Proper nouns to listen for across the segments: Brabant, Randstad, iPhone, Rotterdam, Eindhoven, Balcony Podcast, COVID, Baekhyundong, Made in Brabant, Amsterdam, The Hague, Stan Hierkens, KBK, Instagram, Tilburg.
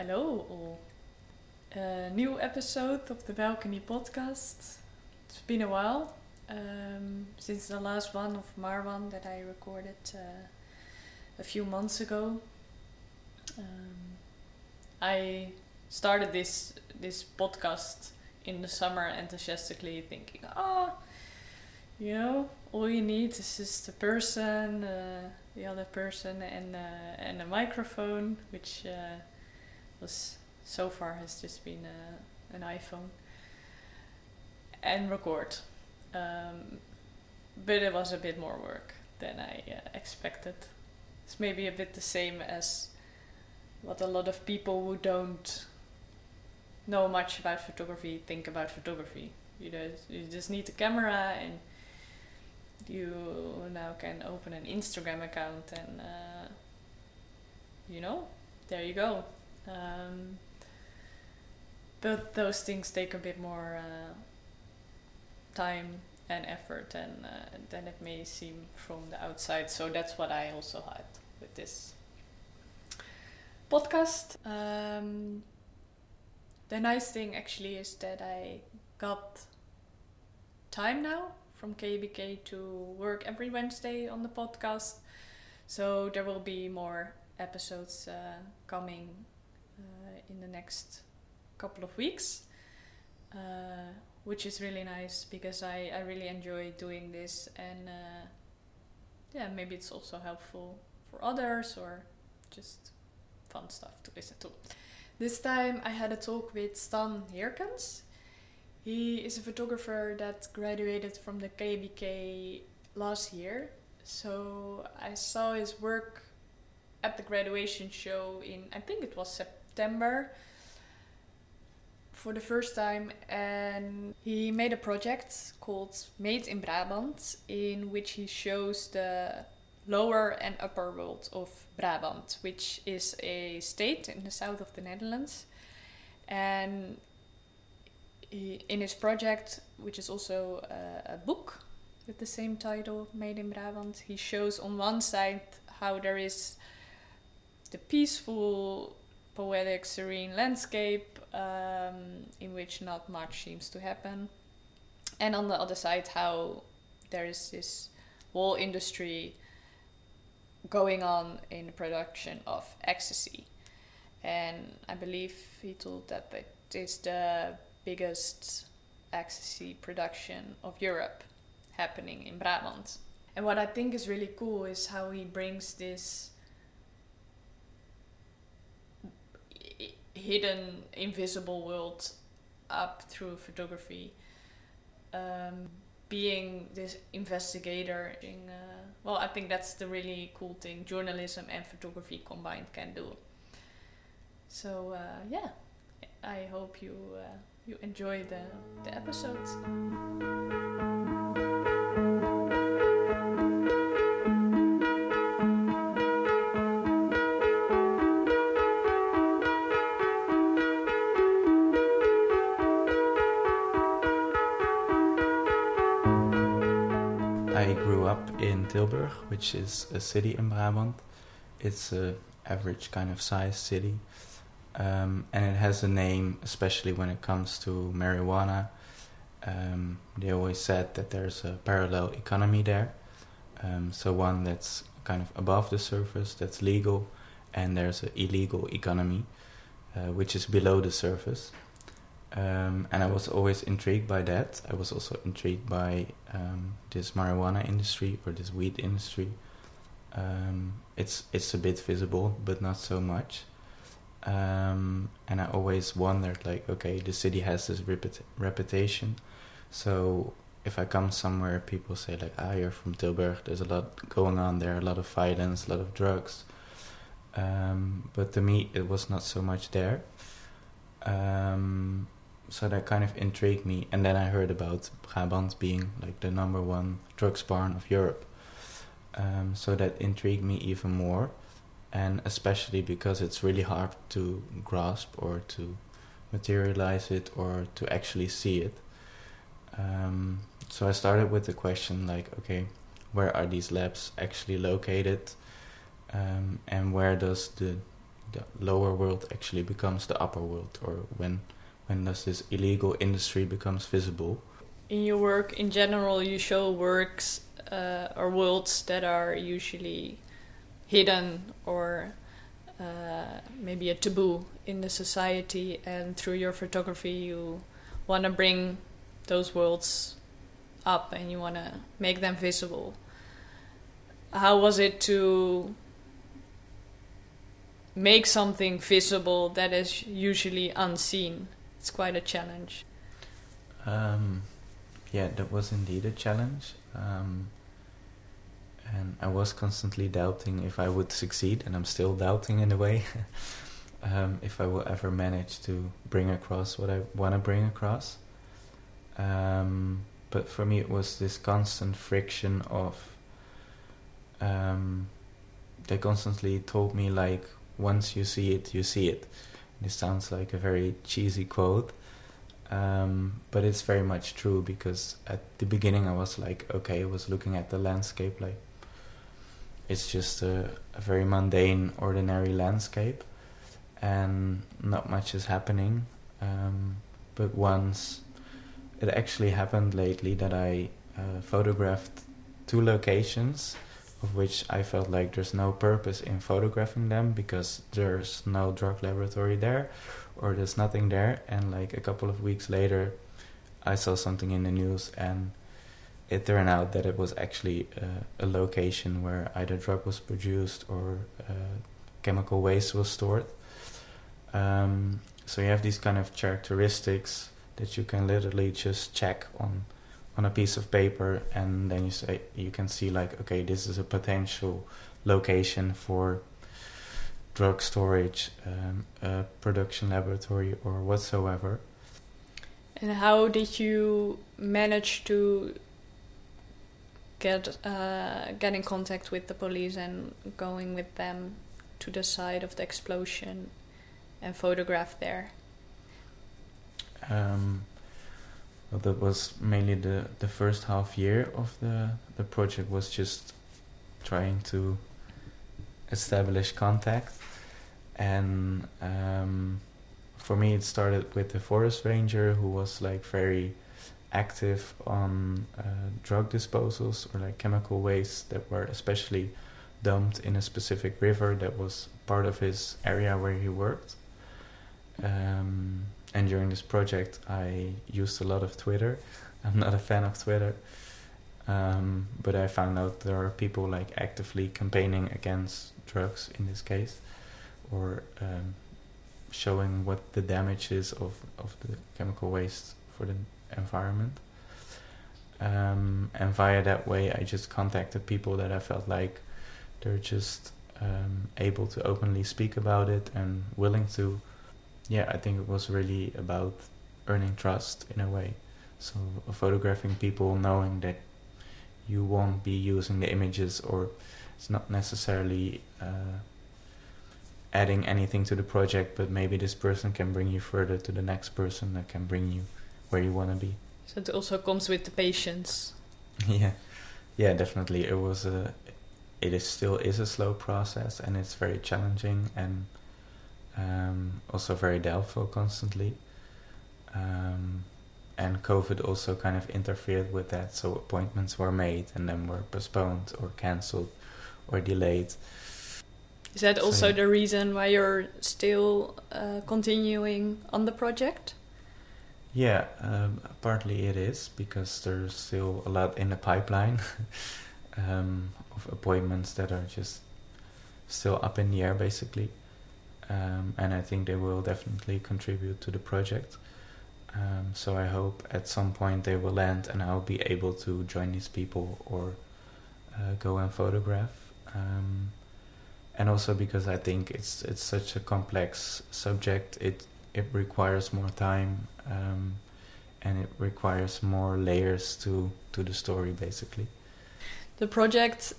Hallo all. Nieuw episode of the Balcony Podcast. It's been a while since the last one of Marwan that I recorded a few months ago. I started this podcast in the summer enthusiastically, thinking, you know, all you need is just a person, the other person, and a microphone, which was so far has just been an iPhone, and record. But it was a bit more work than I expected. It's maybe a bit the same as what a lot of people who don't know much about photography think about photography. You just need a camera and you now can open an Instagram account and, there you go. But those things take a bit more time and effort than it may seem from the outside. So that's what I also had with this podcast. The nice thing actually is that I got time now from KBK to work every Wednesday on the podcast. So there will be more episodes coming in the next couple of weeks, which is really nice because I really enjoy doing this, and maybe it's also helpful for others or just fun stuff to listen to. This time I had a talk with Stan Hierkens. He is a photographer that graduated from the KBK last year, so I saw his work at the graduation show in, I think it was September, for the first time, and he made a project called Made in Brabant, in which he shows the lower and upper world of Brabant, which is a state in the south of the Netherlands. And he, in his project, which is also a book with the same title, Made in Brabant, he shows on one side how there is the peaceful, poetic, serene landscape in which not much seems to happen, and on the other side how there is this whole industry going on in the production of ecstasy. And I believe he told that it is the biggest ecstasy production of Europe happening in Brabant. And what I think is really cool is how he brings this hidden, invisible world up through photography. Being this investigator, I think that's the really cool thing journalism and photography combined can do. So I hope you enjoy the episodes. I grew up in Tilburg, which is a city in Brabant. It's an average kind of size city. And it has a name, especially when it comes to marijuana. They always said that there's a parallel economy there. So one that's kind of above the surface, that's legal, and there's an illegal economy, which is below the surface. And I was always intrigued by that. I was also intrigued by this marijuana industry or this weed industry. It's a bit visible, but not so much. And I always wondered, the city has this reputation. So if I come somewhere, people say, you're from Tilburg. There's a lot going on there, a lot of violence, a lot of drugs. But to me, it was not so much there. So that kind of intrigued me, and then I heard about Brabant being the number one drugs barn of Europe. So that intrigued me even more, and especially because it's really hard to grasp or to materialize it or to actually see it. So I started with the question where are these labs actually located, and where does the the lower world actually becomes the upper world, or when does this illegal industry becomes visible? In your work, in general, you show works or worlds that are usually hidden or maybe a taboo in the society, and through your photography you want to bring those worlds up and you want to make them visible. How was it to make something visible that is usually unseen? It's quite a challenge. Yeah, that was indeed a challenge. And I was constantly doubting if I would succeed, and I'm still doubting in a way, if I will ever manage to bring across what I want to bring across. But for me it was this constant friction of... They constantly told me, like, once you see it, you see it. And this sounds like a very cheesy quote, but it's very much true, because at the beginning I was like, okay, I was looking at the landscape like it's just a very mundane, ordinary landscape and not much is happening. But once it actually happened lately that I photographed 2 locations of which I felt like there's no purpose in photographing them, because there's no drug laboratory there or there's nothing there. And like a couple of weeks later I saw something in the news, and it turned out that it was actually a location where either drug was produced or chemical waste was stored. So you have these kind of characteristics that you can literally just check on a piece of paper, and then you can see, like, okay, this is a potential location for drug storage, a production laboratory or whatsoever. And how did you manage to get in contact with the police and going with them to the site of the explosion and photograph there? Well, that was mainly the first half year of the project, was just trying to establish contact. And for me it started with the forest ranger, who was like very active on drug disposals, or like chemical wastes that were especially dumped in a specific river that was part of his area where he worked. And during this project, I used a lot of Twitter. I'm not a fan of Twitter. But I found out there are people like actively campaigning against drugs in this case, or showing what the damage is of the chemical waste for the environment. And via that way, I just contacted people that I felt like they're just able to openly speak about it and willing to. Yeah, I think it was really about earning trust in a way. So photographing people, knowing that you won't be using the images, or it's not necessarily adding anything to the project, but maybe this person can bring you further to the next person that can bring you where you want to be. So it also comes with the patience. Yeah, definitely. It is still a slow process, and it's very challenging, and also very doubtful constantly, and COVID also kind of interfered with that, so appointments were made and then were postponed or cancelled or delayed. Is that also the reason why you're still continuing on the project? Yeah, partly it is, because there's still a lot in the pipeline of appointments that are just still up in the air basically. And I think they will definitely contribute to the project. So I hope at some point they will land and I'll be able to join these people or go and photograph. And also because I think it's such a complex subject, it requires more time, and it requires more layers to the story basically. The project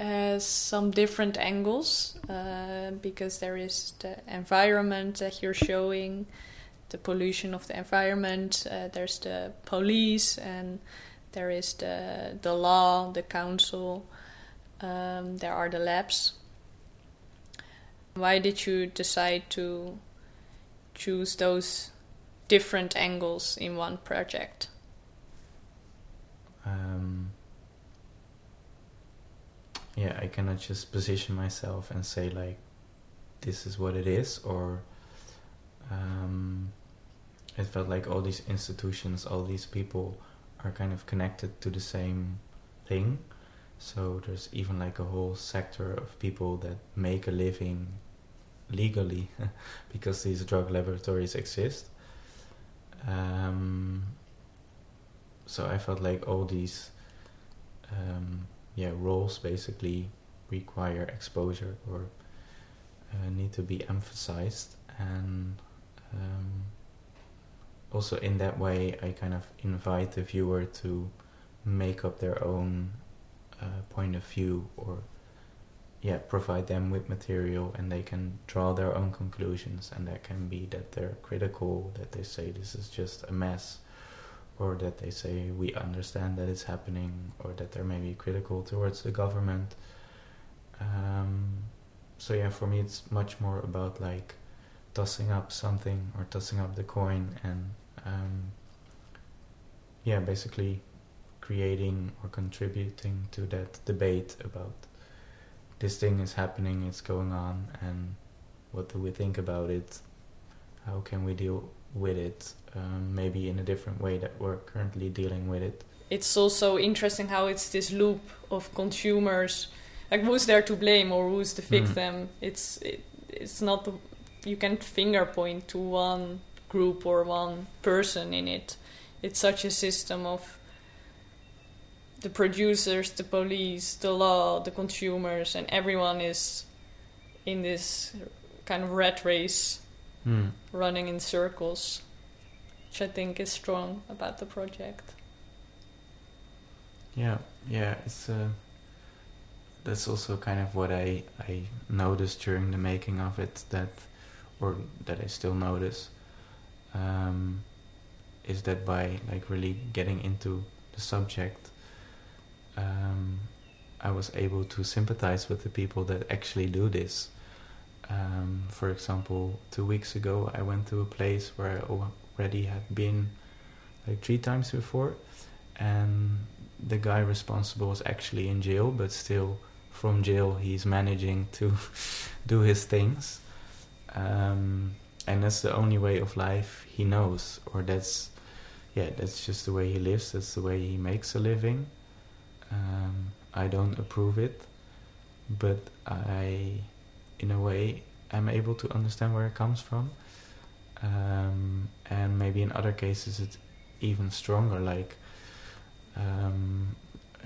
has some different angles, because there is the environment that you're showing, the pollution of the environment, there's the police, and there is the law, the council, there are the labs. Why did you decide to choose those different angles in one project? I cannot just position myself and say like, this is what it is, or it felt like all these institutions, all these people are kind of connected to the same thing. So there's even like a whole sector of people that make a living legally because these drug laboratories exist. So I felt like all these roles basically require exposure or need to be emphasized. And also in that way I kind of invite the viewer to make up their own point of view, or provide them with material and they can draw their own conclusions, and that can be that they're critical, that they say this is just a mess, or that they say we understand that it's happening, or that they're maybe critical towards the government. For me it's much more about like tossing up something or tossing up the coin and basically creating or contributing to that debate about this thing is happening, it's going on, and what do we think about it? How can we deal with it? Maybe in a different way that we're currently dealing with it. It's also interesting how it's this loop of consumers, like who's there to blame or who's the victim. It's not, you can't finger point to one group or one person in it. It's such a system of the producers, the police, the law, the consumers, and everyone is in this kind of rat race running in circles, which I think is strong about the project. It's that's also kind of what I noticed during the making of it, that I still notice, is that by like really getting into the subject, I was able to sympathize with the people that actually do this. For example, 2 weeks ago I went to a place where I already had been like 3 times before, and the guy responsible was actually in jail, but still from jail he's managing to do his things, and that's the only way of life he knows, or that's just the way he lives, that's the way he makes a living. I don't approve it, but I, in a way, am able to understand where it comes from. And maybe in other cases it's even stronger. Like a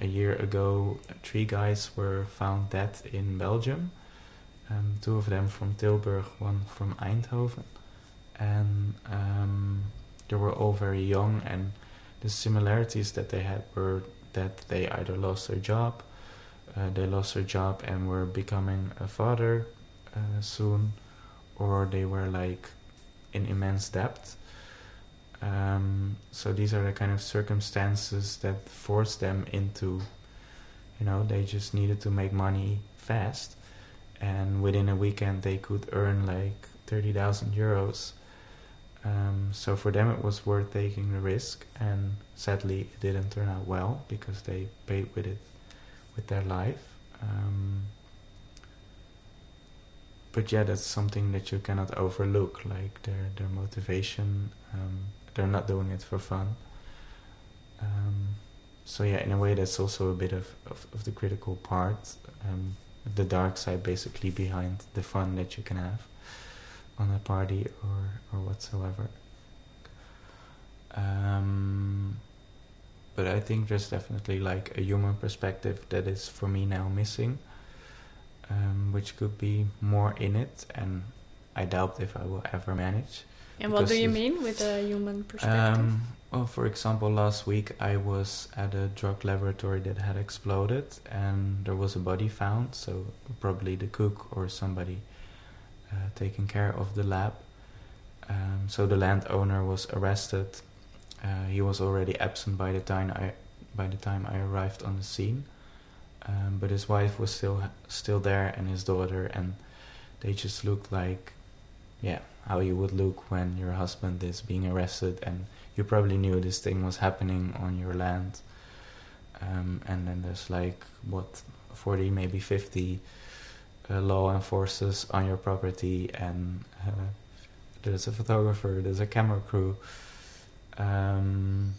year ago, 3 guys were found dead in Belgium. 2 of them from Tilburg, 1 from Eindhoven. And they were all very young, and the similarities that they had were that they either lost their job, and were becoming a father soon, or they were like in immense debt. So these are the kind of circumstances that forced them into, they just needed to make money fast, and within a weekend they could earn like 30,000 euros. So for them it was worth taking the risk, and sadly it didn't turn out well because they paid with it with their life. That's something that you cannot overlook, like their motivation. They're not doing it for fun. In a way that's also a bit of the critical part, the dark side basically behind the fun that you can have on a party or whatsoever. But I think there's definitely like a human perspective that is for me now missing, which could be more in it, and I doubt if I will ever manage. And what do you mean with a human perspective? For example, last week I was at a drug laboratory that had exploded and there was a body found, so probably the cook or somebody taking care of the lab. So the landowner was arrested. He was already absent by the time I arrived on the scene, but his wife was still there, and his daughter, and They just look like, yeah, how you would look when your husband is being arrested and you probably knew this thing was happening on your land. And then there's like, what, 40, maybe 50 law enforcers on your property, and there's a photographer, there's a camera crew. So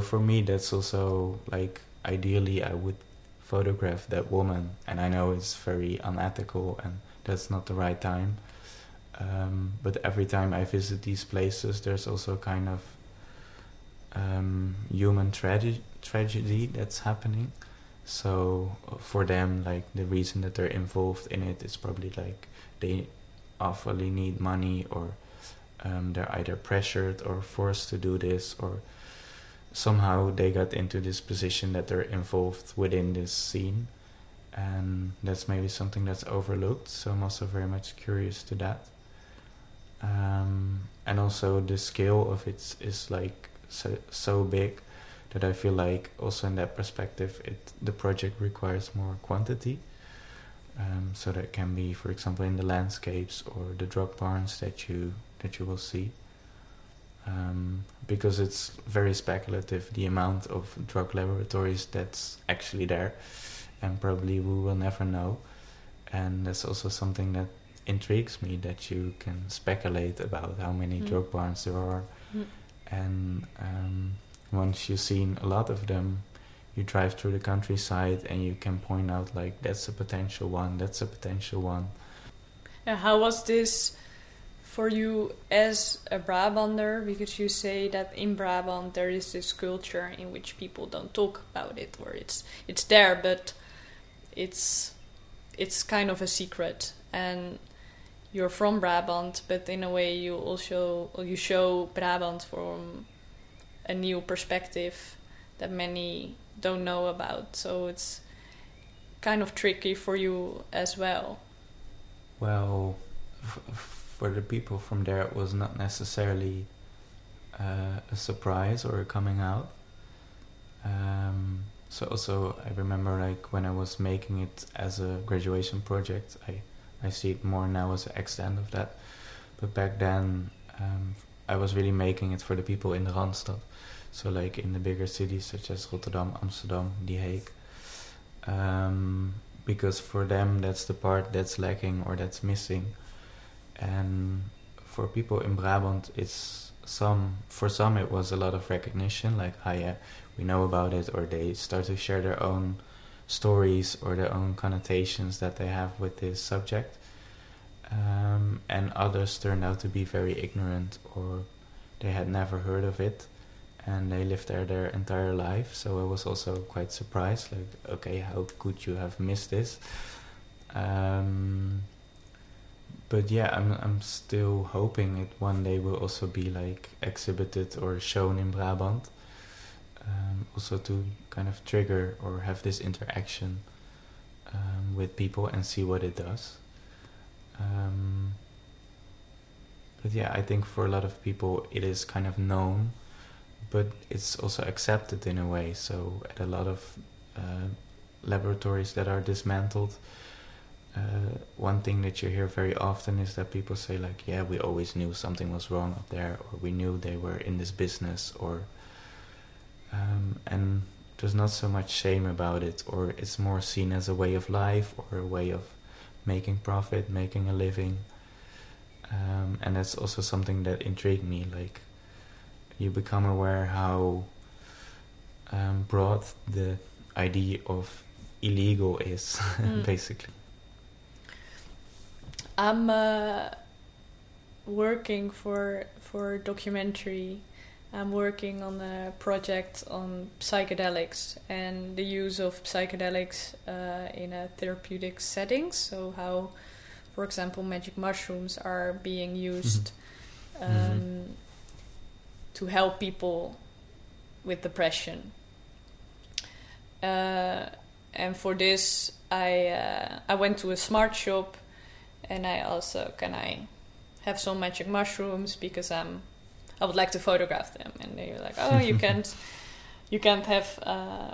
for me, that's also like, ideally I would photograph that woman, and I know it's very unethical and that's not the right time. But every time I visit these places, there's also kind of human tragedy that's happening. So for them, like, the reason that they're involved in it is probably like they awfully need money, or they're either pressured or forced to do this, or somehow they got into this position that they're involved within this scene. And that's maybe something that's overlooked, so I'm also very much curious to that. And also the scale of it is like so big that I feel like also in that perspective the project requires more quantity. So that can be, for example, in the landscapes or the drop barns that you will see. Because it's very speculative, the amount of drug laboratories that's actually there, and probably we will never know. And that's also something that intrigues me, that you can speculate about how many drug barns there are. And once you've seen a lot of them, you drive through the countryside and you can point out like, that's a potential one, that's a potential one. And how was this for you as a Brabander? Because you say that in Brabant there is this culture in which people don't talk about it, or it's there, but it's kind of a secret. And you're from Brabant, but in a way you also show Brabant from a new perspective that many don't know about, so it's kind of tricky for you as well. Well, for the people from there, it was not necessarily a surprise or a coming out. So also I remember, like, when I was making it as a graduation project, I see it more now as an extent of that. But back then, I was really making it for the people in the Randstad. So like in the bigger cities such as Rotterdam, Amsterdam, The Hague. Because for them, that's the part that's lacking or that's missing. And for people in Brabant, for some it was a lot of recognition. Like, oh yeah, we know about it. Or they start to share their own stories or their own connotations that they have with this subject. And others turned out to be very ignorant, or they had never heard of it and they lived there their entire life. So I was also quite surprised, like, okay, how could you have missed this? But yeah, I'm still hoping it one day will also be like exhibited or shown in Brabant. Also to kind of trigger or have this interaction with people and see what it does. But yeah, I think for a lot of people it is kind of known, but it's also accepted in a way. So at a lot of laboratories that are dismantled, one thing that you hear very often is that people say like, yeah, we always knew something was wrong up there, or we knew they were in this business, or and there's not so much shame about it, or it's more seen as a way of life or a way of making profit, making a living. And that's also something that intrigued me, like, you become aware how broad the idea of illegal is. Basically, I'm working for a documentary. I'm working on a project on psychedelics and the use of psychedelics in a therapeutic setting. So how, for example, magic mushrooms are being used to help people with depression. And for this, I went to a smart shop and I also, can I have some magic mushrooms, because I would like to photograph them. And they were like, oh, you can't have,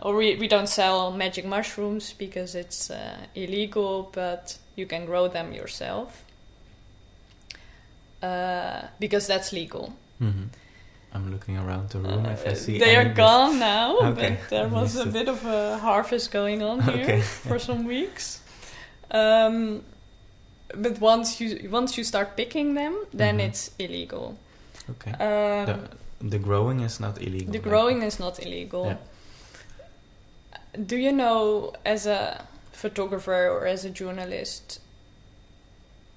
or we don't sell magic mushrooms because it's illegal, but you can grow them yourself. because that's legal. Mm-hmm. I'm looking around the room if I see... They are gone now, okay. But there was a bit of a harvest going on here for some weeks. But once you start picking them, then it's illegal. Okay. The growing is not illegal. The growing is not illegal. Yeah. Do you know, as a photographer or as a journalist,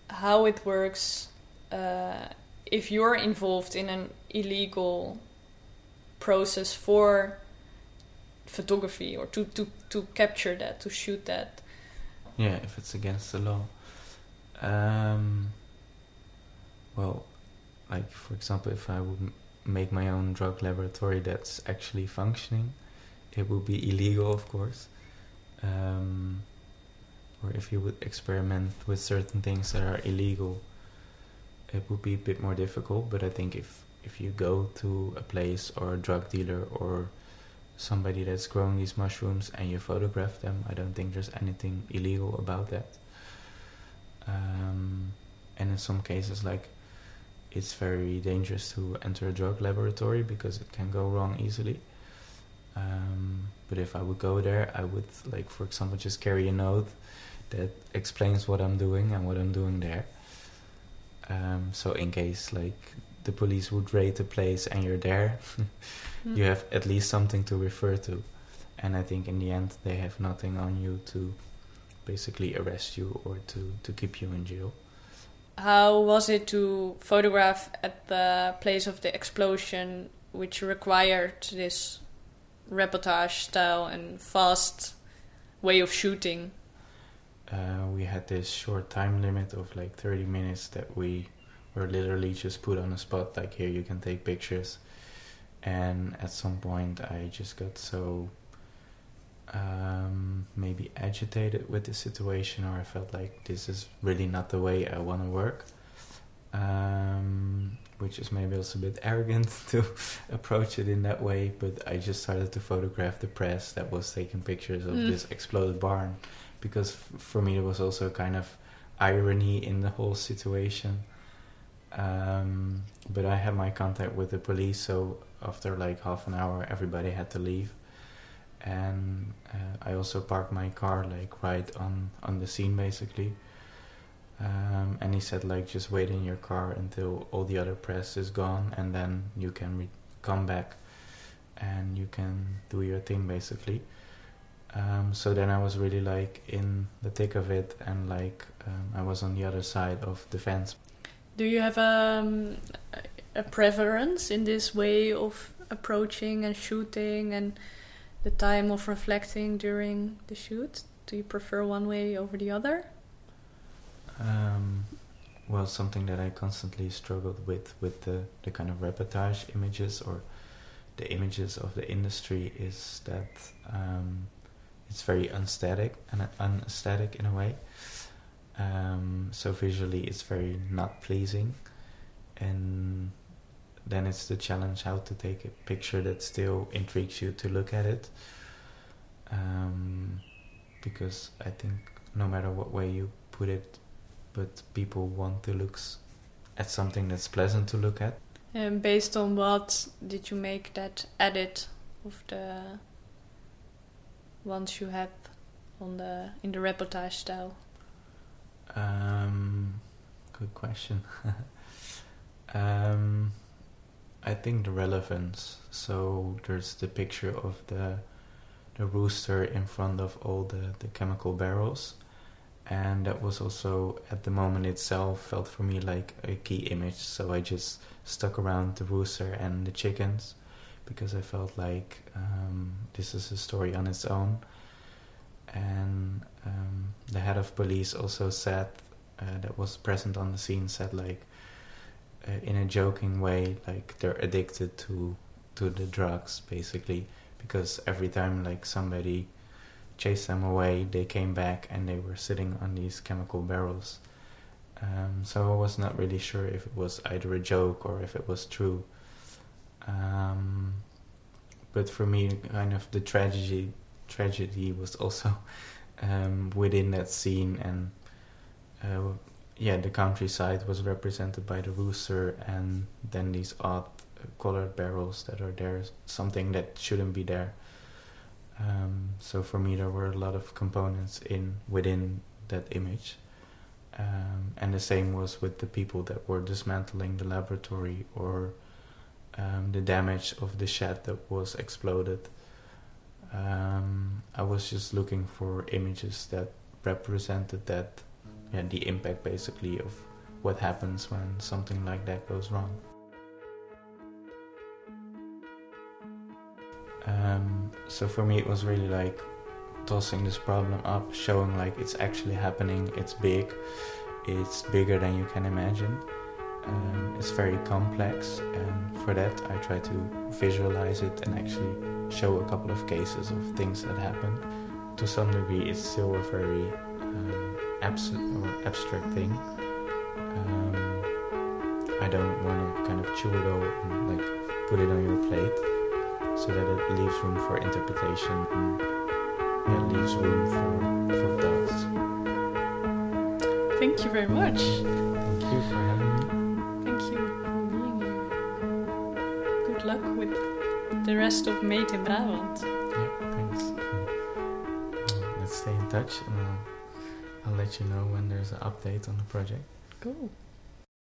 how it works if you're involved in an illegal process for photography or to capture that, to shoot that? Yeah, if it's against the law. Well, like for example, if I would make my own drug laboratory that's actually functioning, it would be illegal, of course. Or if you would experiment with certain things that are illegal, it would be a bit more difficult. But I think if you go to a place or a drug dealer or somebody that's growing these mushrooms and you photograph them, I don't think there's anything illegal about that. And in some cases, like, it's very dangerous to enter a drug laboratory because it can go wrong easily. But if I would go there, I would, like, for example, just carry a note that explains what I'm doing and what I'm doing there. So in case, like, the police would raid the place and you're there, you have at least something to refer to. And I think in the end, they have nothing on you to basically arrest you or to keep you in jail. How was it to photograph at the place of the explosion, which required this reportage style and fast way of shooting? We had this short time limit of like 30 minutes that we were literally just put on a spot, like, here you can take pictures. And at some point I just got so maybe agitated with the situation, or I felt like this is really not the way I want to work, which is maybe also a bit arrogant to approach it in that way, but I just started to photograph the press that was taking pictures of this exploded barn, because for me there was also a kind of irony in the whole situation. But I had my contact with the police, so after like half an hour everybody had to leave, and I also parked my car like right on the scene basically. And he said, like, just wait in your car until all the other press is gone, and then you can come back and you can do your thing, basically. So then I was really, like, in the thick of it, and, like, I was on the other side of the fence. Do you have a preference in this way of approaching and shooting and the time of reflecting during the shoot? Do you prefer one way over the other? Well, something that I constantly struggled with the kind of reportage images or the images of the industry, is that it's very unstatic in a way. So visually it's very not pleasing, and then it's the challenge how to take a picture that still intrigues you to look at it, because I think no matter what way you put it, but people want to look at something that's pleasant to look at. And based on what did you make that edit of the ones you had in the reportage style? Good question. I think the relevance. So there's the picture of the rooster in front of all the chemical barrels. And that was also, at the moment itself, felt for me like a key image. So I just stuck around the rooster and the chickens, because I felt like this is a story on its own. And the head of police also said, that was present on the scene, said, like, in a joking way, like, they're addicted to the drugs, basically. Because every time, like, somebody chased them away, they came back and they were sitting on these chemical barrels. So I was not really sure if it was either a joke or if it was true. But for me, kind of the tragedy was also within that scene, and yeah, the countryside was represented by the rooster and then these odd colored barrels that are there, something that shouldn't be there. So for me, there were a lot of components within that image. And the same was with the people that were dismantling the laboratory or the damage of the shed that was exploded. I was just looking for images that represented that, yeah, the impact basically of what happens when something like that goes wrong. So for me it was really like tossing this problem up, showing like it's actually happening, it's big, it's bigger than you can imagine, it's very complex, and for that I try to visualize it and actually show a couple of cases of things that happened. To some degree it's still a very abstract thing. I don't want to kind of chew it all and like put it on your plate, so that it leaves room for interpretation and it leaves room for thoughts. Thank you very much. Thank you for having me. Thank you for being here. Good luck with the rest of Made in Brabant. Yeah, thanks. Let's stay in touch and I'll let you know when there's an update on the project. Cool.